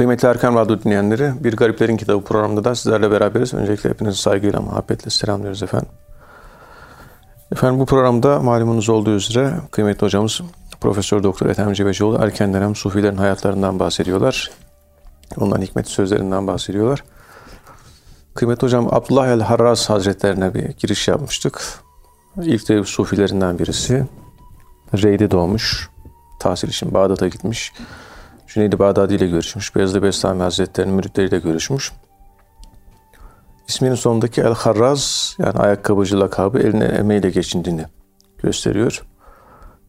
Kıymetli Erkan Rado dinleyenleri, Bir Gariplerin Kitabı programında da sizlerle beraberiz. Öncelikle hepinizi saygıyla, muhabbetle selamlıyoruz efendim. Efendim bu programda malumunuz olduğu üzere kıymetli hocamız Profesör Doktor Ethem Cebecioğlu erken dönem Sufilerin hayatlarından bahsediyorlar. Onların hikmetli sözlerinden bahsediyorlar. Kıymetli hocam Abdullah el-Harrâz Hazretlerine bir giriş yapmıştık. İlk dev Sufilerinden birisi. Reydi doğmuş. Tahsil için Bağdat'a gitmiş. Cüneydi Bağdadi ile görüşmüş. Beyazıda Beslami Hazretleri'nin müritleriyle görüşmüş. İsminin sonundaki el-Harrâz, yani ayakkabıcı lakabı, eline emeğiyle geçindiğini gösteriyor.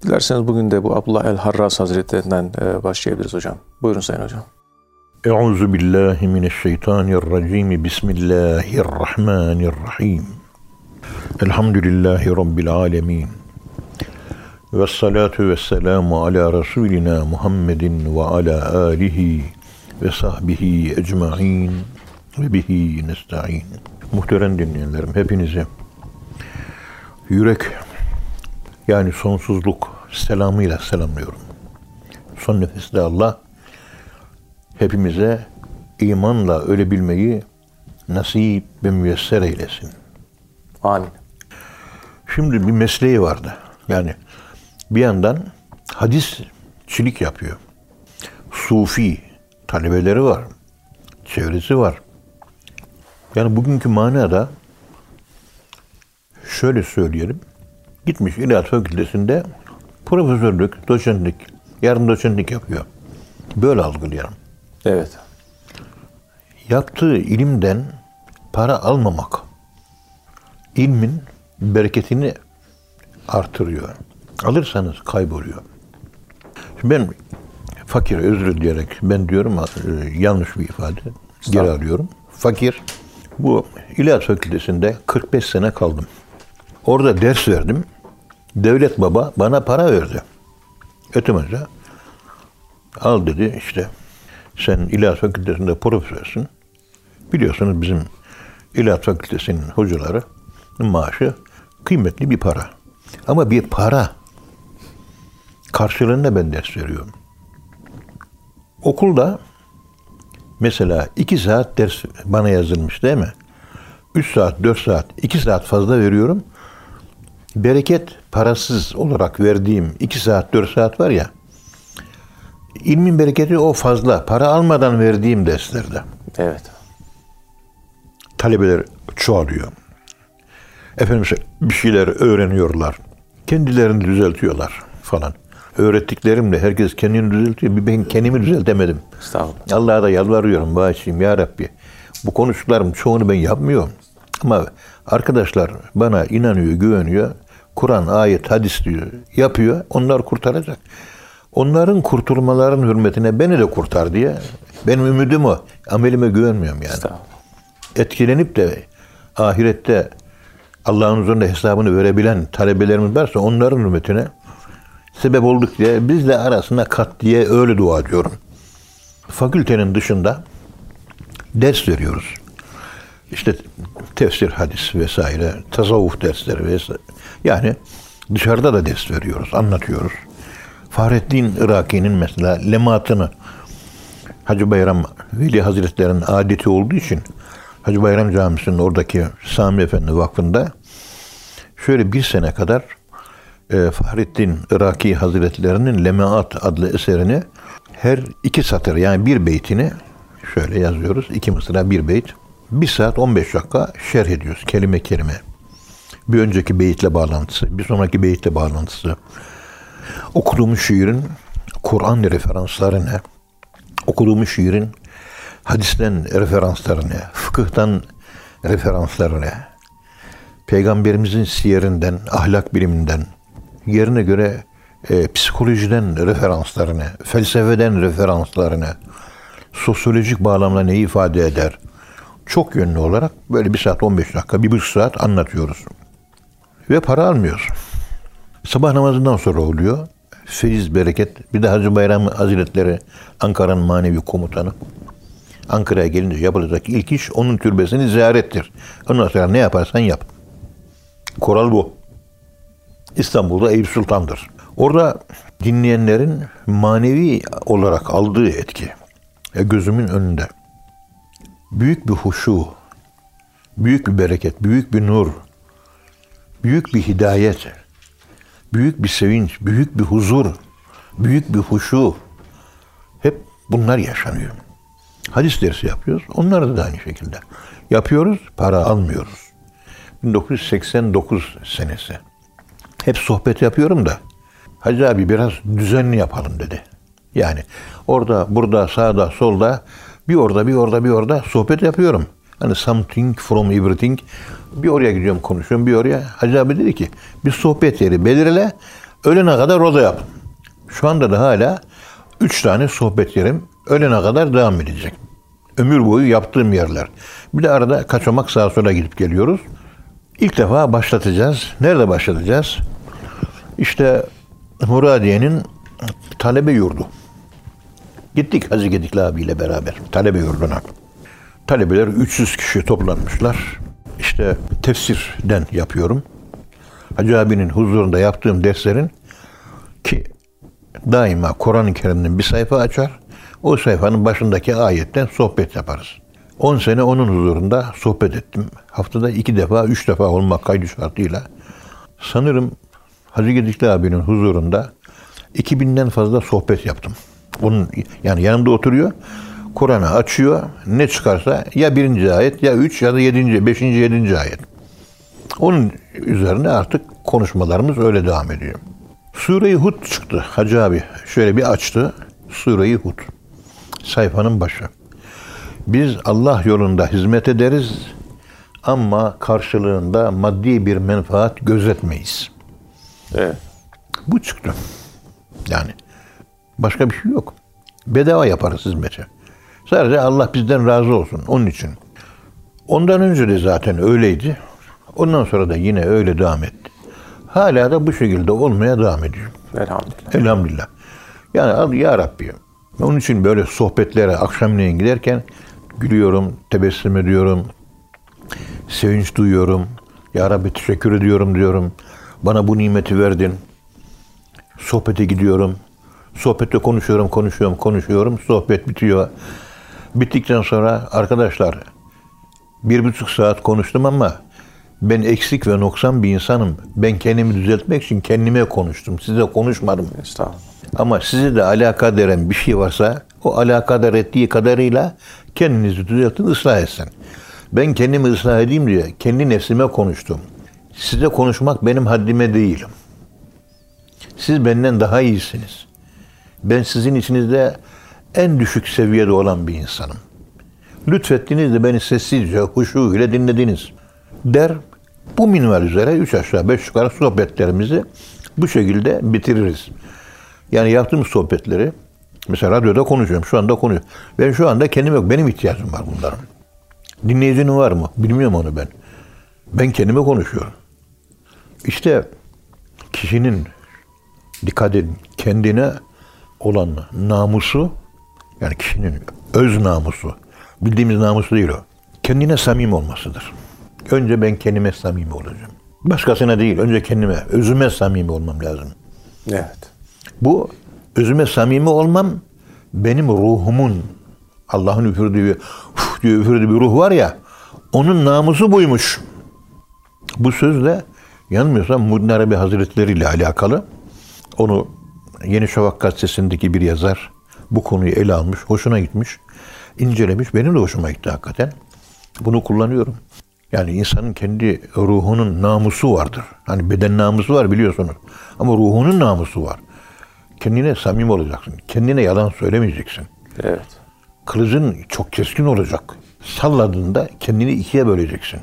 Dilerseniz bugün de bu Abdullah el-Harrâz Hazretlerinden başlayabiliriz hocam. Buyurun sayın hocam. Euzu billahi mineşşeytanirracim. Bismillahirrahmanirrahim. Elhamdülillahi rabbil âlemin. Vessalatu vesselamu ala Resulina Muhammedin ve ala alihi ve sahbihi ecmaîn ve bihi nesta'in. Muhterem dinleyenlerim, hepinize yürek, yani sonsuzluk selamıyla selamlıyorum. Son nefeste Allah hepimize imanla ölebilmeyi nasip ve müyesser eylesin. Amin. Şimdi bir mesleği vardı. Yani bir yandan hadisçilik yapıyor. Sufi talebeleri var. Çevresi var. Yani bugünkü manada şöyle söyleyelim. Gitmiş İlahiyat Fakültesi'nde profesörlük, doçentlik, yarım doçentlik yapıyor. Böyle algılıyorum. Evet. Yaptığı ilimden para almamak, ilmin bereketini artırıyor. Alırsanız kayboluyor. Şimdi ben fakir, özür diyerek, ben diyorum yanlış bir ifade, geri alıyorum. Fakir, bu İlahiyat Fakültesi'nde 45 sene kaldım. Orada ders verdim. Devlet Baba bana para verdi. Ötemez'e al dedi, işte sen İlahiyat Fakültesi'nde profesörsün. Biliyorsunuz bizim İlahiyat Fakültesi'nin hocaları maaşı kıymetli bir para. Ama bir para karşılığında ben ders veriyorum. Okulda mesela 2 saat ders bana yazılmış değil mi? 3 saat, 4 saat, 2 saat fazla veriyorum. Bereket parasız olarak verdiğim 2 saat, 4 saat var ya, ilmin bereketi o fazla. Para almadan verdiğim derslerde. Evet. Talebeler çoğalıyor. Efendim bir şeyler öğreniyorlar. Kendilerini düzeltiyorlar falan. Öğrettiklerimle herkes kendini düzeltiyor. Ben kendimi düzeltemedim. Estağfurullah. Allah'a da yalvarıyorum. Bağışlayayım ya Rabbi. Bu konuştuklarım çoğunu ben yapmıyorum. Ama arkadaşlar bana inanıyor, güveniyor. Kur'an, ayet, hadis diyor. Yapıyor. Onlar kurtaracak. Onların kurtulmaların hürmetine beni de kurtar diye. Benim ümidim o. Amelime güvenmiyorum yani. Etkilenip de ahirette Allah'ın huzurunda hesabını verebilen talebelerimiz varsa onların hürmetine sebep olduk diye bizle arasına kat diye öyle dua ediyorum. Fakültenin dışında ders veriyoruz. İşte tefsir, hadis vesaire, tasavvuf dersleri vesaire. Yani dışarıda da ders veriyoruz, anlatıyoruz. Fahrettin Iraki'nin mesela Lemaat'ını Hacı Bayram Veli Hazretleri'nin adeti olduğu için Hacı Bayram Camisi'nin oradaki Sami Efendi Vakfı'nda şöyle bir sene kadar Fahrettin Iraki Hazretleri'nin Lemaat adlı eserini her 2 satır, yani bir beytini şöyle yazıyoruz. 2 mısra bir beyt. 1 saat 15 dakika şerh ediyoruz. Kelime kelime. Bir önceki beyitle bağlantısı, bir sonraki beyitle bağlantısı. Okuduğumuz şiirin Kur'an referanslarına, okuduğumuz şiirin hadisten referanslarına, fıkıhtan referanslarına, Peygamberimizin siyerinden, ahlak biliminden, yerine göre psikolojiden referanslarına, felsefeden referanslarına, sosyolojik bağlamla neyi ifade eder? Çok yönlü olarak böyle 1 saat 15 dakika, 1,5 saat anlatıyoruz. Ve para almıyoruz. Sabah namazından sonra oluyor. Feyiz, bereket. Bir de Hacı Bayram Hazretleri, Ankara'nın manevi komutanı. Ankara'ya gelince yapılacak ilk iş onun türbesini ziyarettir. Ondan sonra ne yaparsan yap. Kural bu. İstanbul'da Eyüp Sultan'dır. Orada dinleyenlerin manevi olarak aldığı etki, gözümün önünde. Büyük bir huşu, büyük bir bereket, büyük bir nur, büyük bir hidayet, büyük bir sevinç, büyük bir huzur, büyük bir huşu. Hep bunlar yaşanıyor. Hadis dersi yapıyoruz. Onları da aynı şekilde yapıyoruz. Para almıyoruz. 1989 senesi. Hep sohbet yapıyorum da Hacı abi biraz düzenli yapalım dedi. Yani orada, burada, sağda, solda, bir orada sohbet yapıyorum. Hani something from everything. Bir oraya gidiyorum, konuşuyorum, bir oraya. Hacı abi dedi ki bir sohbet yeri belirle, öğlene kadar orada yap. Şu anda da hala 3 tane sohbet yerim öğlene kadar devam edecek. Ömür boyu yaptığım yerler. Bir de arada kaçamak sağa sola gidip geliyoruz. İlk defa başlatacağız. Nerede başlatacağız? İşte Muradiye'nin talebe yurdu. Gittik Hacı Gidikli abiyle beraber talebe yurduna. Talebeler 300 kişi toplanmışlar. İşte tefsirden yapıyorum. Hacı abinin huzurunda yaptığım derslerin ki daima Kur'an-ı Kerim'den bir sayfa açar. O sayfanın başındaki ayetten sohbet yaparız. 10 sene onun huzurunda sohbet ettim. Haftada 2 defa, 3 defa olmak kaydı şartıyla. Sanırım Hacı Gidikli abinin huzurunda 2000'den fazla sohbet yaptım. Onun yani yanımda oturuyor. Kur'an'ı açıyor. Ne çıkarsa ya 1. ayet ya 3 ya da 5. 7. ayet. Onun üzerine artık konuşmalarımız öyle devam ediyor. Sûre-i Hud çıktı. Hacı abi şöyle bir açtı. Sûre-i Hud. Sayfanın başı. Biz Allah yolunda hizmet ederiz ama karşılığında maddi bir menfaat gözetmeyiz. Evet. Bu çıktı. Yani başka bir şey yok. Bedava yaparız hizmeti. Sadece Allah bizden razı olsun. Onun için. Ondan önce de zaten öyleydi. Ondan sonra da yine öyle devam etti. Hala da bu şekilde olmaya devam ediyor. Elhamdülillah. Elhamdülillah. Yani ya Rabbi. Onun için böyle sohbetlere akşamleyin giderken gülüyorum, tebessüm ediyorum, sevinç duyuyorum. Ya Rabbi teşekkür ediyorum diyorum. Bana bu nimeti verdin. Sohbete gidiyorum. Sohbette konuşuyorum. Sohbet bitiyor. Bittikten sonra arkadaşlar 1,5 saat konuştum ama ben eksik ve noksan bir insanım. Ben kendimi düzeltmek için kendime konuştum. Size konuşmadım. Estağfurullah. Ama sizi de alakadar eden bir şey varsa o alakadar ettiği kadarıyla kendinizi düzeltin, ıslah etsin. Ben kendimi ıslah edeyim diye kendi nefsime konuştum. Size konuşmak benim haddime değil. Siz benden daha iyisiniz. Ben sizin içinizde en düşük seviyede olan bir insanım. Lütfettiniz de beni sessizce, huşu ile dinlediniz der. Bu minval üzere 3 aşağı 5 yukarı sohbetlerimizi bu şekilde bitiririz. Yani yaptığımız sohbetleri, mesela radyoda konuşuyorum, şu anda konuşuyorum. Ben şu anda kendim yok, benim ihtiyacım var bunların. Dinleyicinin var mı? Bilmiyorum onu ben. Ben kendime konuşuyorum. İşte kişinin, dikkat edin, kendine olan namusu, yani kişinin öz namusu, bildiğimiz namus değil o. Kendine samimi olmasıdır. Önce ben kendime samimi olacağım. Başkasına değil, önce kendime, özüme samimi olmam lazım. Evet. Bu özüme samimi olmam benim ruhumun, Allah'ın üfürdüğü, bir ruh var ya, onun namusu buymuş. Bu sözle yanılmıyorsam Muhyiddin Arabî Hazretleri ile alakalı. Onu Yeni Şovak gazetesindeki bir yazar bu konuyu ele almış, hoşuna gitmiş, incelemiş. Benim de hoşuma gitti hakikaten. Bunu kullanıyorum. Yani insanın kendi ruhunun namusu vardır. Hani beden namusu var biliyorsunuz. Ama ruhunun namusu var. Kendine samimi olacaksın. Kendine yalan söylemeyeceksin. Evet. Kılıcın çok keskin olacak. Salladığında kendini 2'ye böleceksin.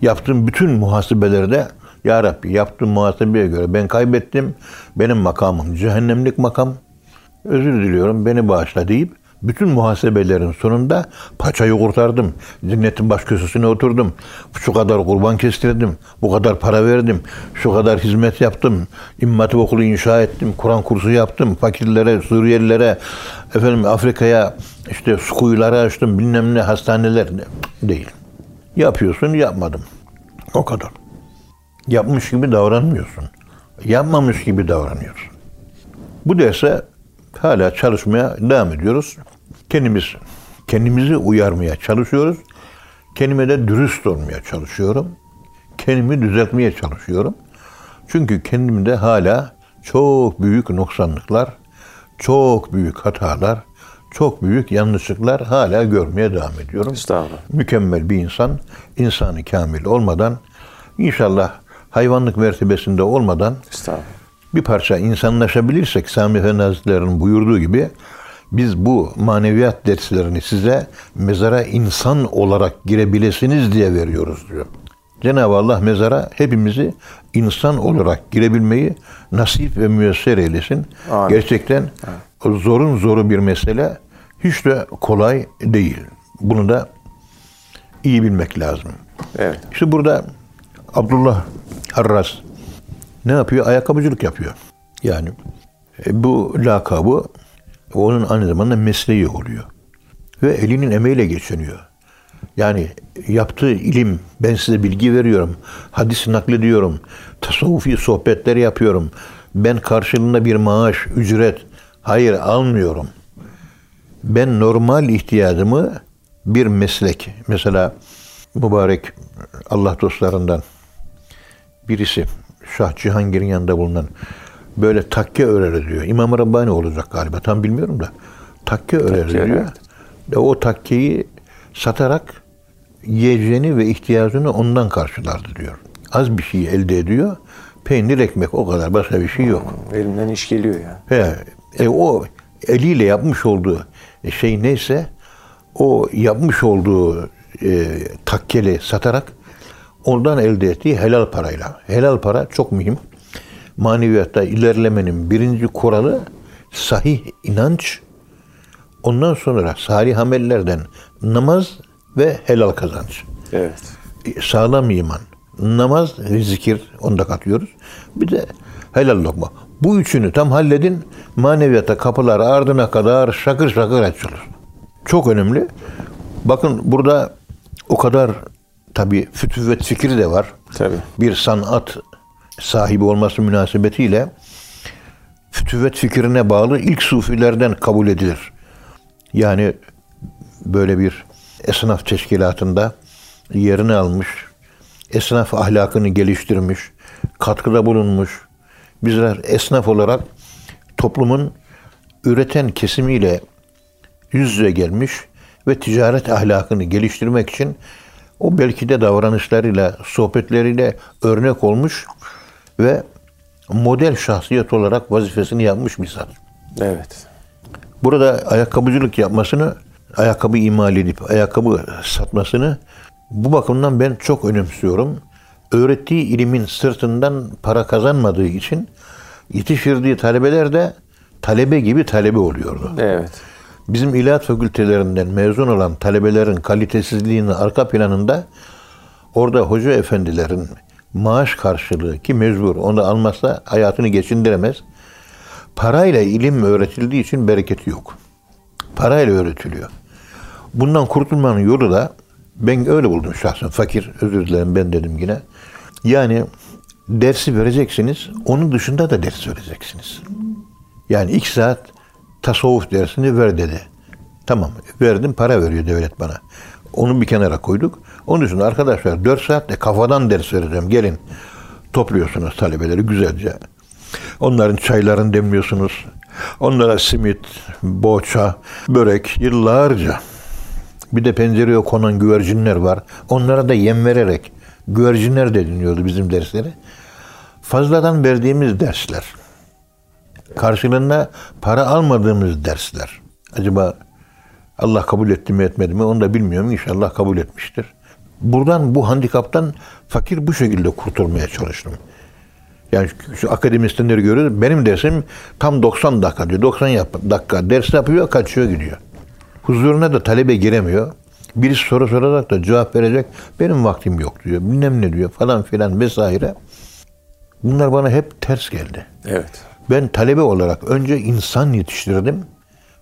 Yaptığın bütün muhasebelerde ya Rabbi yaptığım muhasebeye göre ben kaybettim. Benim makamım cehennemlik makam. Özür diliyorum beni bağışla deyip bütün muhasebelerin sonunda paçayı kurtardım. Cennetin baş köşesine oturdum. Şu kadar kurban kestirdim. Bu kadar para verdim. Şu kadar hizmet yaptım. İmam Hatip okulu inşa ettim. Kur'an kursu yaptım. Fakirlere, Suriyelilere, efendim Afrika'ya, işte su kuyuları açtım. Bilmem ne hastaneler değil. Yapıyorsun, yapmadım. O kadar. Yapmış gibi davranmıyorsun. Yapmamış gibi davranıyorsun. Bu derse hala çalışmaya devam ediyoruz. Kendimizi uyarmaya çalışıyoruz. Kendime de dürüst olmaya çalışıyorum. Kendimi düzeltmeye çalışıyorum. Çünkü kendimde hala çok büyük noksanlıklar, çok büyük hatalar, çok büyük yanlışlıklar hala görmeye devam ediyorum. Estağfurullah. Mükemmel bir insan, insanı kamil olmadan, inşallah hayvanlık mertebesinde olmadan bir parça insanlaşabilirsek, Sami Efendi Hazretleri'nin buyurduğu gibi, biz bu maneviyat derslerini size mezara insan olarak girebilesiniz diye veriyoruz diyor. Cenab-ı Allah mezara hepimizi insan olarak girebilmeyi nasip ve müyesser eylesin. Aynen. Gerçekten evet. Zorun zoru bir mesele, hiç de kolay değil. Bunu da iyi bilmek lazım. Evet. İşte burada Abdullah el-Harrâz ne yapıyor? Ayakkabıcılık yapıyor. Yani bu lakabı onun aynı zamanda mesleği oluyor. Ve elinin emeğiyle geçiniyor. Yani yaptığı ilim, ben size bilgi veriyorum, hadis naklediyorum, tasavvufi sohbetler yapıyorum, ben karşılığında bir maaş, ücret, hayır almıyorum. Ben normal ihtiyacımı bir meslek, mesela mübarek Allah dostlarından birisi, Şah Cihangir'in yanında bulunan, böyle takke örer diyor. İmam-ı Rabbani olacak galiba, tam bilmiyorum da. Takke örer diyor. Evet. O takkeyi satarak yiyeceğini ve ihtiyacını ondan karşılardı diyor. Az bir şey elde ediyor. Peynir, ekmek, o kadar, başka bir şey yok. Elimden iş geliyor ya. Yani. O eliyle yapmış olduğu şey neyse, o yapmış olduğu takkeli satarak ondan elde ettiği helal parayla. Helal para çok mühim. Maneviyatta ilerlemenin birinci kuralı sahih inanç, ondan sonra salih amellerden namaz ve helal kazanç. Evet. Sağlam iman, namaz ve zikir, onu da katıyoruz. Bir de helal lokma. Bu üçünü tam halledin, maneviyata kapılar ardına kadar şakır şakır açılır. Çok önemli. Bakın burada o kadar tabii fütüvvet fikri de var. Tabii. Bir sanat sahibi olması münasebetiyle fütüvvet fikrine bağlı ilk sufilerden kabul edilir. Yani böyle bir esnaf teşkilatında yerini almış, esnaf ahlakını geliştirmiş, katkıda bulunmuş. Bizler esnaf olarak toplumun üreten kesimiyle yüz yüze gelmiş ve ticaret ahlakını geliştirmek için o belki de davranışlarıyla, sohbetleriyle örnek olmuş ve model şahsiyet olarak vazifesini yapmış bir zat. Evet. Burada ayakkabıcılık yapmasını, ayakkabı imal edip ayakkabı satmasını bu bakımdan ben çok önemsiyorum. Öğrettiği ilimin sırtından para kazanmadığı için yetiştirdiği talebeler de talebe gibi talebe oluyordu. Evet. Bizim ilahiyat fakültelerinden mezun olan talebelerin kalitesizliğinin arka planında orada hoca efendilerin maaş karşılığı, ki mecbur, onu almazsa hayatını geçindiremez. Parayla ilim öğretildiği için bereketi yok. Parayla öğretiliyor. Bundan kurtulmanın yolu da ben öyle buldum şahsen. Fakir, özür dilerim, ben dedim yine. Yani dersi vereceksiniz, onun dışında da ders vereceksiniz. Yani 2 saat tasavvuf dersini ver dedi. Tamam, verdim, para veriyor devlet bana. Onu bir kenara koyduk. Onun dışında arkadaşlar 4 saatte kafadan ders vereceğim. Gelin, topluyorsunuz talebeleri güzelce. Onların çaylarını demliyorsunuz. Onlara simit, boğaça, börek yıllarca. Bir de pencereye konan güvercinler var. Onlara da yem vererek, güvercinler de dinliyordu bizim dersleri. Fazladan verdiğimiz dersler. Karşılığında para almadığımız dersler. Acaba Allah kabul etti mi etmedi mi onu da bilmiyorum. İnşallah kabul etmiştir. Buradan, bu handikaptan fakir bu şekilde kurtulmaya çalıştım. Yani şu akademisyenleri görüyoruz. Benim dersim tam 90 dakika diyor. 90 dakika ders yapıyor, kaçıyor gidiyor. Huzuruna da talebe giremiyor. Birisi soru soracak da cevap verecek. Benim vaktim yok diyor. Bilmem ne diyor falan filan vesaire. Bunlar bana hep ters geldi. Evet. Ben talebe olarak önce insan yetiştirdim.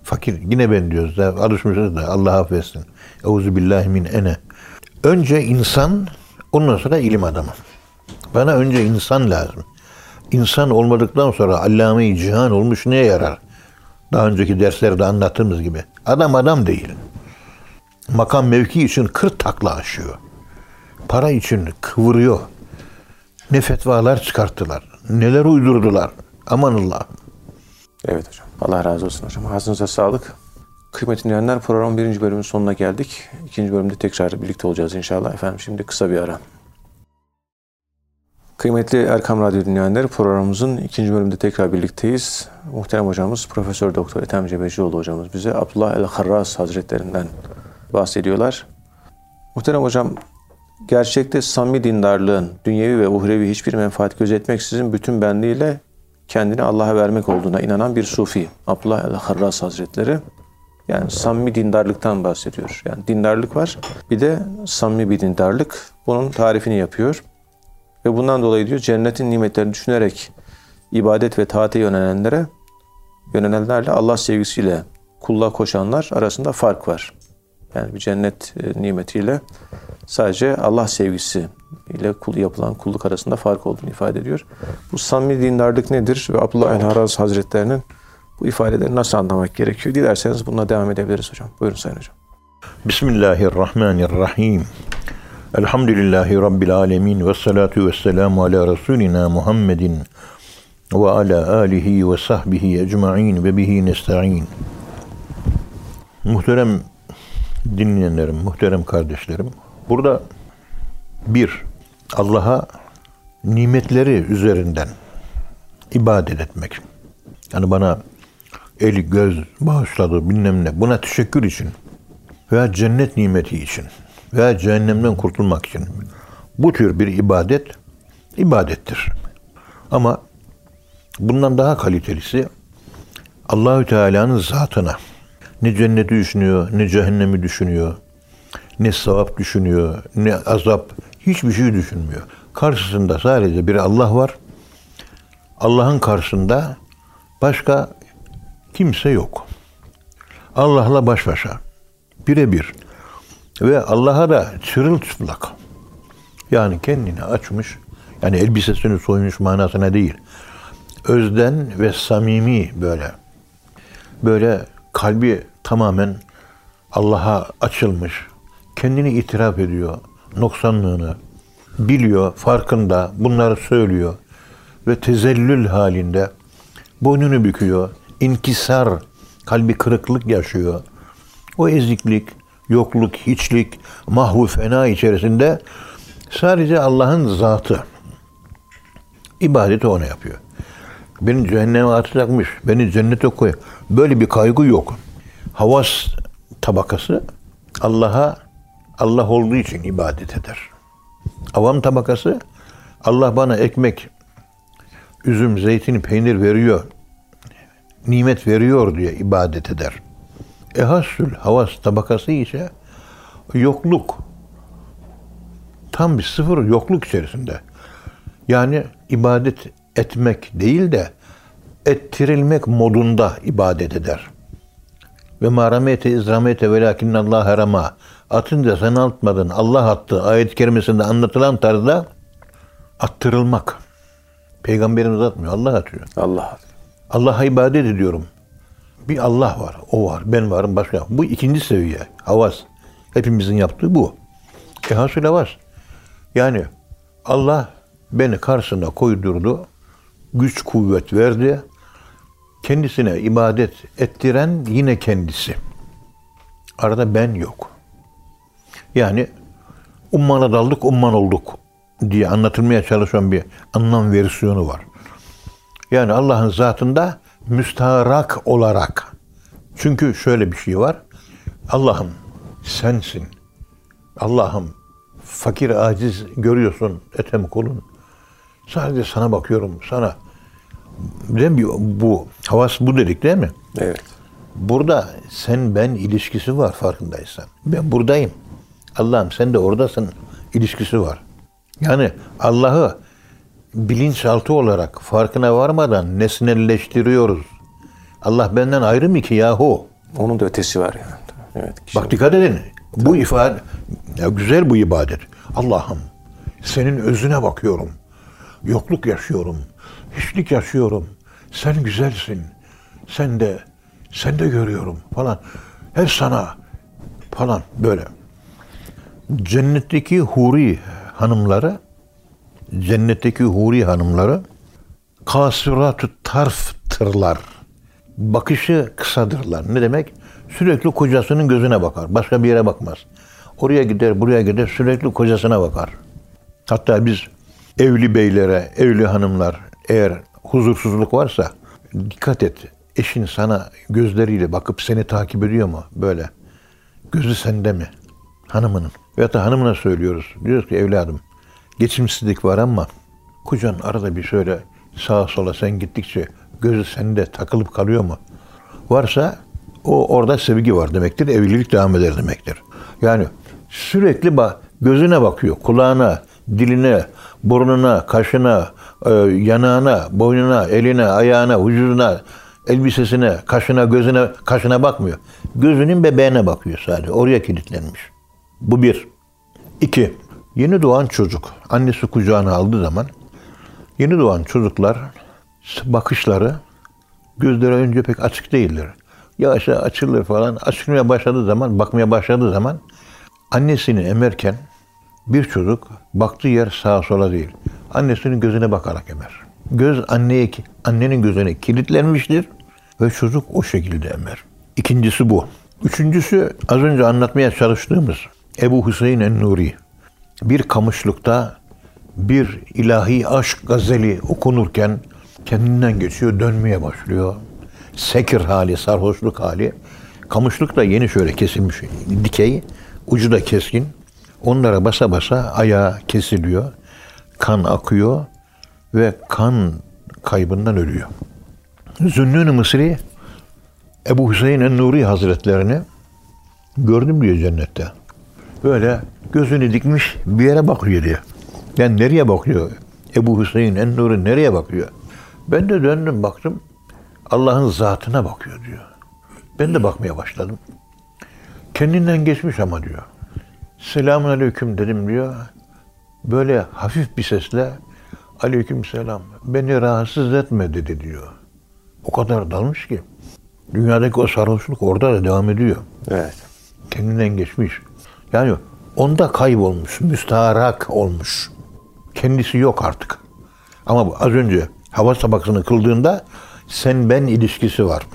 Fakir, yine ben diyoruz da, alışmışız da, Allah affetsin. Euzubillahimineşşeytanirracim. Önce insan, ondan sonra ilim adamı. Bana önce insan lazım. İnsan olmadıktan sonra allame-i cihan olmuş neye yarar? Daha önceki derslerde anlattığımız gibi. Adam değil. Makam mevki için 40 takla aşıyor. Para için kıvırıyor. Ne fetvalar çıkarttılar. Neler uydurdular. Aman Allah. Evet hocam. Allah razı olsun hocam. Ağzınıza sağlık. Kıymetli dinleyenler, programın 1. bölümünün sonuna geldik. 2. bölümde tekrar birlikte olacağız inşallah. Efendim şimdi kısa bir ara. Kıymetli Erkam Radyo dinleyenler, programımızın 2. bölümünde tekrar birlikteyiz. Muhterem hocamız Profesör Doktor Ethem Cebecioğlu hocamız bize Abdullah el-Harrâz Hazretlerinden bahsediyorlar. Muhterem hocam, gerçekte samimi dindarlığın dünyevi ve uhrevi hiçbir menfaat gözetmeksizin bütün benliğiyle kendini Allah'a vermek olduğuna inanan bir sufi Abdullah el-Harrâz Hazretleri, yani samimi dindarlıktan bahsediyor. Yani dindarlık var, bir de samimi bir dindarlık. Bunun tarifini yapıyor. Ve bundan dolayı diyor, cennetin nimetlerini düşünerek ibadet ve taate yönelenlerle Allah sevgisiyle kulluğa koşanlar arasında fark var. Yani bir cennet nimetiyle sadece Allah sevgisi ile yapılan kulluk arasında fark olduğunu ifade ediyor. Bu samimi dindarlık nedir ve Abdullah el-Harrâz Hazretlerinin bu ifadeleri nasıl anlamak gerekiyor? Dilerseniz bununla devam edebiliriz hocam. Buyurun sayın hocam. Bismillahirrahmanirrahim. Elhamdülillahi Rabbil alemin ve salatu ve selamu ala Resulina Muhammedin ve ala alihi ve sahbihi ecma'in ve bihi nesta'in. Muhterem dinleyenlerim, muhterem kardeşlerim, burada bir, Allah'a nimetleri üzerinden ibadet etmek. Yani bana eli göz bağışladı bilmem ne, buna teşekkür için veya cennet nimeti için veya cehennemden kurtulmak için bu tür bir ibadet, ibadettir. Ama bundan daha kalitelisi Allahü Teala'nın zatına. Ne cenneti düşünüyor, ne cehennemi düşünüyor, ne sevap düşünüyor, ne azap, hiçbir şey düşünmüyor. Karşısında sadece bir Allah var. Allah'ın karşısında başka kimse yok. Allah'la baş başa, birebir. Ve Allah'a da çırılçıplak, yani kendini açmış, yani elbisesini soymuş manasına değil, özden ve samimi böyle kalbi tamamen Allah'a açılmış, kendini itiraf ediyor, noksanlığını biliyor, farkında, bunları söylüyor ve tezellül halinde boynunu büküyor, inkisar, kalbi kırıklık yaşıyor. O eziklik, yokluk, hiçlik, mahvu fena içerisinde sadece Allah'ın zatı. İbadeti ona yapıyor. Beni cehenneme atacakmış, beni cennete koy. Böyle bir kaygı yok. Havas tabakası Allah'a, Allah olduğu için ibadet eder. Avam tabakası, Allah bana ekmek, üzüm, zeytin, peynir veriyor, nimet veriyor diye ibadet eder. Ehasül havas tabakası ise yokluk. Tam bir sıfır yokluk içerisinde. Yani ibadet etmek değil de ettirilmek modunda ibadet eder. Ve mâ rameyte iz rameyte velâkinnallâhe ramâ. Atınca sen atmadın, Allah attı. Ayet-i kerimesinde anlatılan tarzda attırılmak. Peygamberimiz atmıyor, Allah atıyor. Allah. Allah'a ibadet ediyorum. Bir Allah var, o var, ben varım, başka. Bu ikinci seviye, havas. Hepimizin yaptığı bu. Hasıl havas. Yani Allah beni karşısına koydurdu, güç, kuvvet verdi. Kendisine ibadet ettiren yine kendisi. Arada ben yok. Yani ummana daldık, umman olduk diye anlatılmaya çalışan bir anlam versiyonu var. Yani Allah'ın zatında müstarak olarak. Çünkü şöyle bir şey var. Allah'ım sensin. Allah'ım fakir, aciz görüyorsun etem kulun. Sadece sana bakıyorum, sana. Değil mi? Bu havas bu dedik değil mi? Evet. Burada sen ben ilişkisi var farkındaysan. Ben buradayım. Allah'ım sen de oradasın ilişkisi var. Yani Allah'ı bilinçaltı olarak farkına varmadan nesnelleştiriyoruz. Allah benden ayrı mı ki yahu? Onun da ötesi var yani. Evet. Bak dikkat edin. Tabii. Bu ifade ya, güzel bu ibadet. Allah'ım senin özüne bakıyorum. Yokluk yaşıyorum. Hiçlik yaşıyorum. Sen güzelsin. Sen de görüyorum falan. Hep sana falan böyle. Cennetteki huri hanımları, kasıratü tarftırlar. Bakışı kısadırlar. Ne demek? Sürekli kocasının gözüne bakar. Başka bir yere bakmaz. Oraya gider, buraya gider. Sürekli kocasına bakar. Hatta biz evli beylere, evli hanımlar eğer huzursuzluk varsa dikkat et. Eşin sana gözleriyle bakıp seni takip ediyor mu? Böyle. Gözü sende mi? Hanımının. Veyahut da hanımına söylüyoruz. Diyoruz ki evladım geçimsizlik var ama kocan arada bir şöyle sağa sola sen gittikçe gözü sende takılıp kalıyor mu? Varsa o orada sevgi var demektir. Evlilik devam eder demektir. Yani sürekli gözüne bakıyor. Kulağına, diline, burnuna, kaşına, yanağına, boynuna, eline, ayağına, vücuduna, elbisesine, kaşına, gözüne, kaşına bakmıyor. Gözünün bebeğine bakıyor sadece. Oraya kilitlenmiş. Bu bir. İki, yeni doğan çocuk. Annesi kucağına aldığı zaman yeni doğan çocuklar bakışları gözleri önce pek açık değildir. Yavaş yavaş açılır falan. Açılmaya başladığı zaman, bakmaya başladığı zaman annesini emerken bir çocuk baktığı yer sağa sola değil. Annesinin gözüne bakarak emer. Göz annenin gözüne kilitlenmiştir ve çocuk o şekilde emer. İkincisi bu. Üçüncüsü az önce anlatmaya çalıştığımız Ebu Hüseyin en Nuri. Bir kamışlıkta bir ilahi aşk gazeli okunurken kendinden geçiyor, dönmeye başlıyor. Sekir hali, sarhoşluk hali. Kamışlık da yeni şöyle kesilmiş, dikey, ucu da keskin. Onlara basa basa ayağı kesiliyor, kan akıyor ve kan kaybından ölüyor. Zünnün-i Mısri, Ebu Hüseyin en Nuri Hazretlerini gördüm diyor cennette. Böyle gözünü dikmiş bir yere bakıyor diye. Yani nereye bakıyor? Ebu Hüseyin en Nuri nereye bakıyor? Ben de döndüm baktım. Allah'ın zatına bakıyor diyor. Ben de bakmaya başladım. Kendinden geçmiş ama diyor. Selamun aleyküm dedim diyor. Böyle hafif bir sesle aleyküm selam. Beni rahatsız etme dedi diyor. O kadar dalmış ki. Dünyadaki o sarhoşluk orada da devam ediyor. Evet. Kendinden geçmiş. Yani onda kaybolmuş, müstaharak olmuş. Kendisi yok artık. Ama az önce havas tabakasını kıldığında sen-ben ilişkisi var.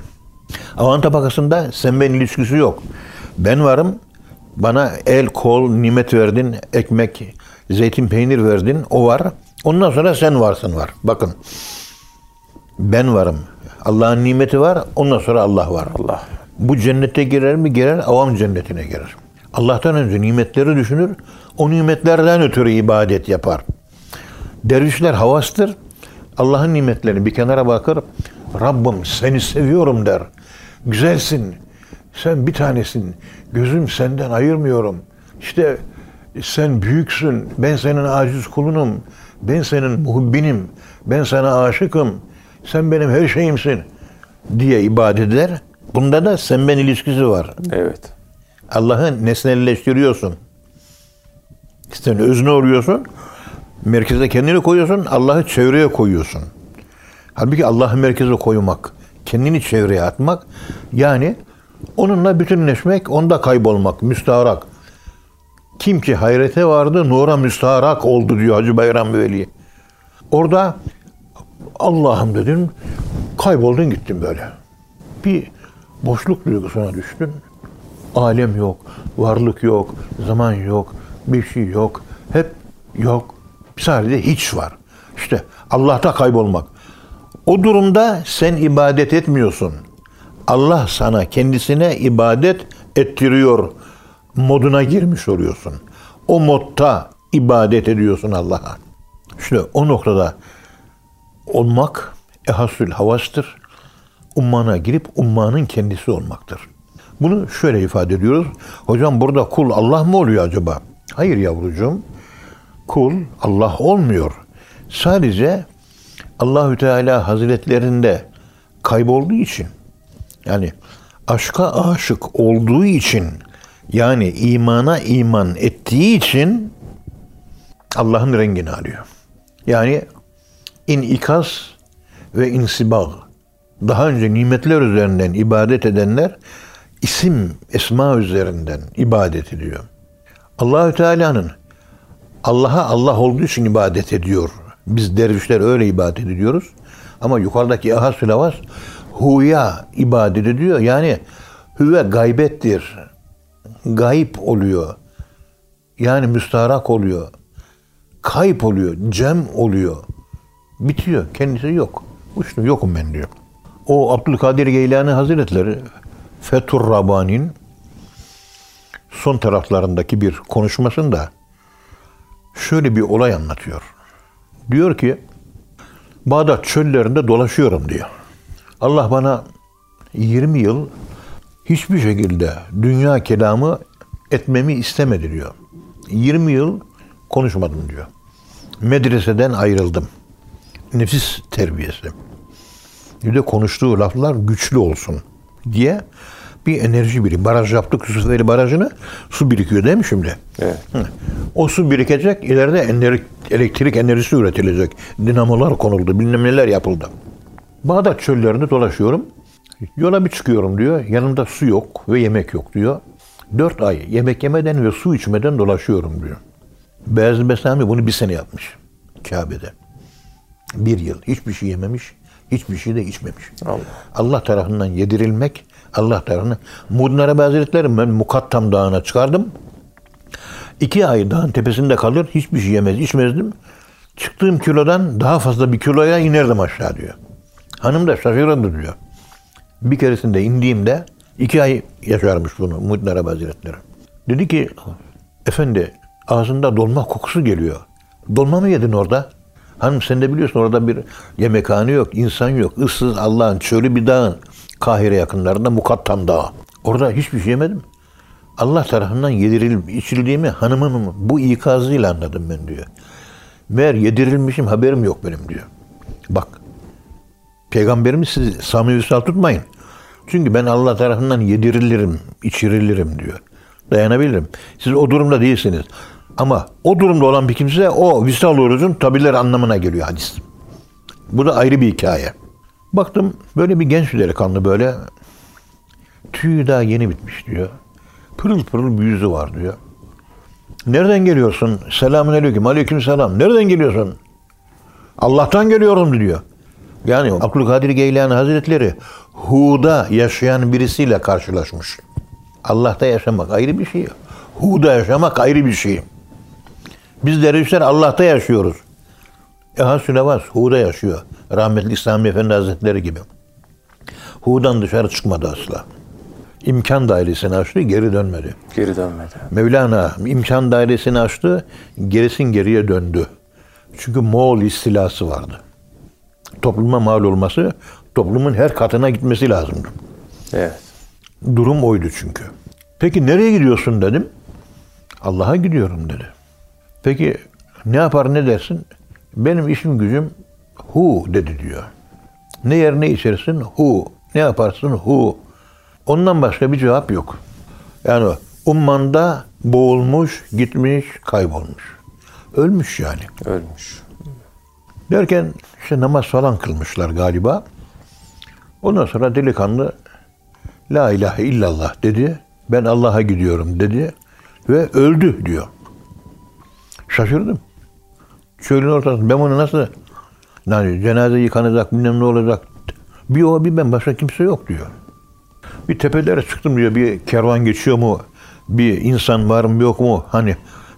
Havan tabakasında sen-ben ilişkisi yok. Ben varım, bana el, kol, nimet verdin, ekmek, zeytin, peynir verdin, o var. Ondan sonra sen varsın var. Bakın, ben varım. Allah'ın nimeti var, ondan sonra Allah var. Allah. Bu cennete girer mi? Girer, avam cennetine girer. Allah'tan önce nimetleri düşünür, o nimetlerden ötürü ibadet yapar. Dervişler havastır. Allah'ın nimetlerini bir kenara bakır, Rabbim seni seviyorum der. Güzelsin, sen bir tanesin, gözüm senden ayırmıyorum. İşte sen büyüksün, ben senin aciz kulunum, ben senin muhibbinim, ben sana aşıkım, sen benim her şeyimsin diye ibadet eder. Bunda da sen-ben ilişkisi var. Evet. Allah'ı nesnelleştiriyorsun. Sen özne oluyorsun. Merkeze kendini koyuyorsun, Allah'ı çevreye koyuyorsun. Halbuki Allah'ı merkeze koymak, kendini çevreye atmak, yani onunla bütünleşmek, onda kaybolmak, müstaharak. Kim ki hayrete vardı, nura müstaharak oldu diyor Hacı Bayram Veli. Orada Allah'ım dedim, kayboldun gittin böyle. Bir boşluk duygusuna düştün. Alem yok, varlık yok, zaman yok, bir şey yok, hep yok. Sadece hiç var. İşte Allah'ta kaybolmak. O durumda sen ibadet etmiyorsun. Allah sana kendisine ibadet ettiriyor moduna girmiş oluyorsun. O modda ibadet ediyorsun Allah'a. İşte o noktada olmak ehasül havastır. Ummana girip ummanın kendisi olmaktır. Bunu şöyle ifade ediyoruz. Hocam burada kul Allah mı oluyor acaba? Hayır yavrucuğum. Kul Allah olmuyor. Sadece Allahü Teala Hazretlerinde kaybolduğu için, yani aşka aşık olduğu için, yani imana iman ettiği için Allah'ın rengini alıyor. Yani inikas ve insibag. Daha önce nimetler üzerinden ibadet edenler isim, esma üzerinden ibadet ediyor. Allahü Teala'nın Allah'a Allah olduğu için ibadet ediyor. Biz dervişler öyle ibadet ediyoruz. Ama yukarıdaki ahas-ı lavas huya ibadet ediyor. Yani hüve gaybettir. Gayip oluyor. Yani müstarak oluyor. Kayıp oluyor. Cem oluyor. Bitiyor. Kendisi yok. Uçtu. Yokum ben diyor. O Abdülkadir Geylani Hazretleri Fethu'r Rabbani'nin son taraflarındaki bir konuşmasında şöyle bir olay anlatıyor. Diyor ki Bağdat çöllerinde dolaşıyorum diyor. Allah bana 20 yıl hiçbir şekilde dünya kelamı etmemi istemedi diyor. 20 yıl konuşmadım diyor. Medreseden ayrıldım. Nefis terbiyesi. Bir de konuştuğu laflar güçlü olsun diye bir enerji birikiyor. Baraj yaptık, Yusufeli Barajı'nı. Su birikiyor değil mi şimdi? Evet. O su birikecek, ileride elektrik enerjisi üretilecek. Dinamolar konuldu, bilmem neler yapıldı. Bağdat çöllerinde dolaşıyorum. Yola bir çıkıyorum diyor. Yanımda su yok ve yemek yok diyor. 4 ay yemek yemeden ve su içmeden dolaşıyorum diyor. Beyazıda Beslami bunu bir sene yapmış Kabe'de. 1 yıl hiçbir şey yememiş, hiçbir şey de içmemiş. Allah tarafından yedirilmek, Allah tarafından. Muhyiddin Arabî Hazretleri ben Mukattam Dağı'na çıkardım. 2 ay dağın tepesinde kalır, hiçbir şey yemez, içmezdim. Çıktığım kilodan daha fazla 1 kiloya inerdim aşağı diyor. Hanım da şaşırdı diyor. Bir keresinde indiğimde 2 ay yaşarmış bunu Muhyiddin Arabî Hazretleri. Dedi ki, efendi ağzında dolma kokusu geliyor. Dolma mı yedin orada? Hanım sen de biliyorsun orada bir yemekhane yok, insan yok. Issız Allah'ın çölü bir dağın. Kahire yakınlarında Mukattam Dağı. Orada hiçbir şey yemedim. Allah tarafından yedirilip içildiğimi hanımımın bu ikazıyla anladım ben diyor. Meğer yedirilmişim haberim yok benim diyor. Bak Peygamberimiz siz samimi üstel tutmayın. Çünkü ben Allah tarafından yedirilirim, içirilirim diyor. Dayanabilirim. Siz o durumda değilsiniz. Ama o durumda olan bir kimse o visal orucun tabileri anlamına geliyor hadis. Bu da ayrı bir hikaye. Baktım böyle bir genç bir delikanlı böyle tüyü daha yeni bitmiş diyor. Pırıl pırıl bir yüzü var diyor. Nereden geliyorsun? Selamünaleyküm. Aleykümselam. Nereden geliyorsun? Allah'tan geliyorum diyor. Yani Abdülkadir Geylani Hazretleri Hud'a yaşayan birisiyle karşılaşmış. Allah'ta yaşamak ayrı bir şey. Hud'a yaşamak ayrı bir şey. Biz dervişler Allah'ta yaşıyoruz. Ehas-ı Nevas Hud'a yaşıyor. Rahmetli Sami Efendi Hazretleri gibi. Hud'dan dışarı çıkmadı asla. İmkan dairesini açtı, geri dönmedi. Geri dönmedi. Mevlana imkan dairesini açtı, geriye döndü. Çünkü Moğol istilası vardı. Topluma mal olması, toplumun her katına gitmesi lazımdı. Evet. Durum oydu çünkü. Peki nereye gidiyorsun dedim. Allah'a gidiyorum dedi. Peki ne yapar ne dersin? Benim işim gücüm hu dedi diyor. Ne yer ne içersin hu. Ne yaparsın hu. Ondan başka bir cevap yok. Yani ummanda boğulmuş, gitmiş, kaybolmuş. Ölmüş yani. Ölmüş. Derken işte namaz falan kılmışlar galiba. Ondan sonra delikanlı la ilahe illallah dedi. Ben Allah'a gidiyorum dedi. Ve öldü diyor. Şaşırdım. Çölün ortasında ben onu nasıl yani cenaze yıkanacak bilmem ne olacak. Bir o bir ben başka kimse yok diyor. Bir tepelere çıktım diyor. Bir kervan geçiyor mu? Bir insan var mı yok mu? Hani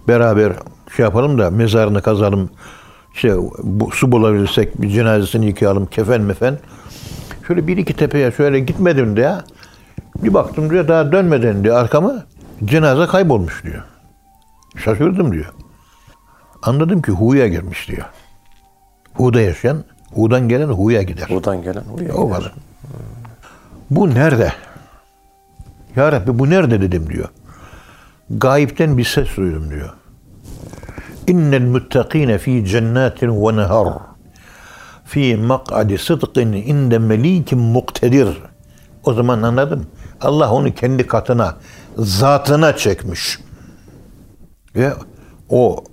beraber şey yapalım da mezarını kazalım. Su bulabilirsek bir cenazesini yıkayalım. Kefen mefen. Şöyle 1-2 tepeye şöyle gitmedim diye. Bir baktım diyor daha dönmeden diyor arkamı cenaze kaybolmuş diyor. Şaşırdım diyor. Anladım ki huya girmiş diyor. Huda yaşayan, hudan gelen huya gider. Hudan gelen huya gider. O kadar. Bu nerede? Ya Rabbi bu nerede dedim diyor. Gayipten bir ses duydum diyor. İnnel muttakine fi cennatin ve nehar. Fi mak'adi sıdkın inde melikim muktedir. O zaman anladım. Allah onu kendi katına, zatına çekmiş. Ve o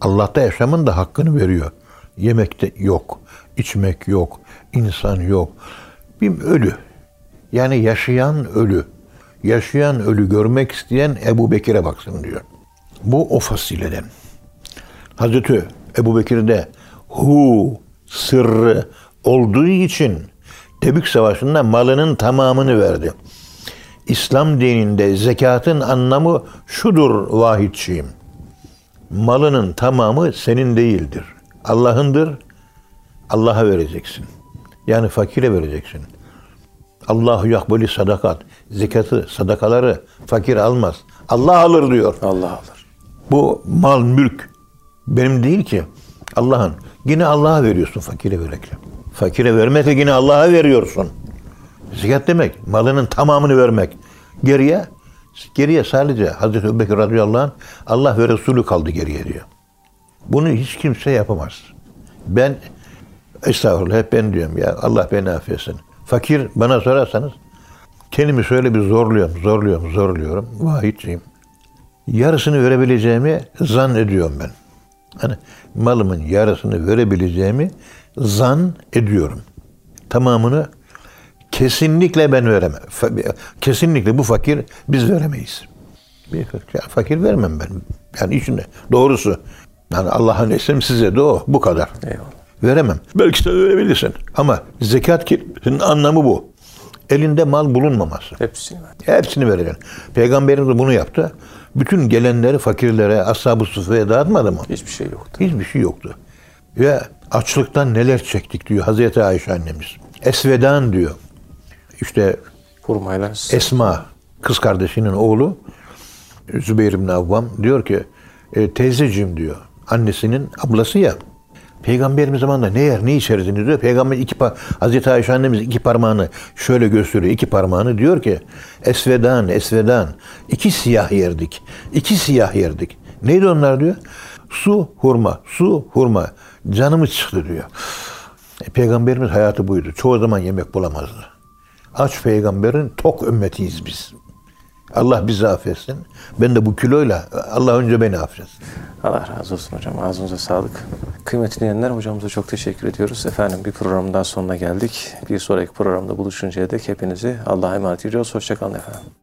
Allah'ta yaşamın da hakkını veriyor. Yemekte yok, içmek yok, insan yok. Bir ölü. Yani yaşayan ölü. yaşayan ölü görmek isteyen Ebu Bekir'e baksın diyor. Bu o fasileden. Hazreti Ebu Bekir'de hu sırrı olduğu için Tebük Savaşı'nda malının tamamını verdi. İslam dininde zekatın anlamı şudur vahidçiyim. Malının tamamı senin değildir. Allah'ındır. Allah'a vereceksin. Yani fakire vereceksin. Allahu yakbeli sadakat. Zekatı, sadakaları fakir almaz. Allah alır diyor. Allah alır. Bu mal, mülk benim değil ki. Allah'ın. Yine Allah'a veriyorsun fakire verekle. Fakire vermekle yine Allah'a veriyorsun. Zekat demek, malının tamamını vermek. Geriye sadece Hazreti Ebubekir radıyallahu anh, Allah ve Resulü kaldı geriye diyor. Bunu hiç kimse yapamaz. Ben, estağfurullah hep ben diyorum ya, Allah beni affetsin. Fakir bana sorarsanız, kendimi şöyle bir zorluyorum. Vahidciyim. Yarısını verebileceğimi zannediyorum ben. Hani malımın yarısını verebileceğimi zannediyorum. Tamamını kesinlikle ben veremem. Kesinlikle bu fakir biz veremeyiz. Bir fakir vermem ben. Yani içinde doğrusu. Yani Allah'ın isim size de o. Bu kadar. Eyvallah. Veremem. Belki de verebilirsin. Ama zekatın anlamı bu. Elinde mal bulunmaması. Hepsini vereceksin. Peygamberimiz de bunu yaptı. Bütün gelenleri fakirlere, ashab-ı suffaya dağıtmadı mı? Hiçbir şey yoktu. Ve açlıktan neler çektik diyor Hazreti Ayşe annemiz. Esvedan diyor. İşte Esma, kız kardeşinin oğlu Zübeyir ibn Avvam diyor ki teyzeciğim diyor. Annesinin ablası ya. Peygamberimiz zamanında ne yer ne içerisiniz diyor. Peygamber Hazreti Ayşe annemiz iki parmağını şöyle gösteriyor. İki parmağını diyor ki esvedan iki siyah yerdik. Neydi onlar diyor? Su hurma. Canımız çıktı diyor. Peygamberimiz hayatı buydu. Çoğu zaman yemek bulamazdı. Aç peygamberin tok ümmetiyiz biz. Allah bizi affetsin. Ben de bu kiloyla Allah önce beni affetsin. Allah razı olsun hocam. Ağzınıza sağlık. Kıymetli yeğenler, hocamıza çok teşekkür ediyoruz. Efendim bir programdan sonuna geldik. Bir sonraki programda buluşuncaya dek hepinizi Allah'a emanet ediyoruz. Hoşça kalın efendim.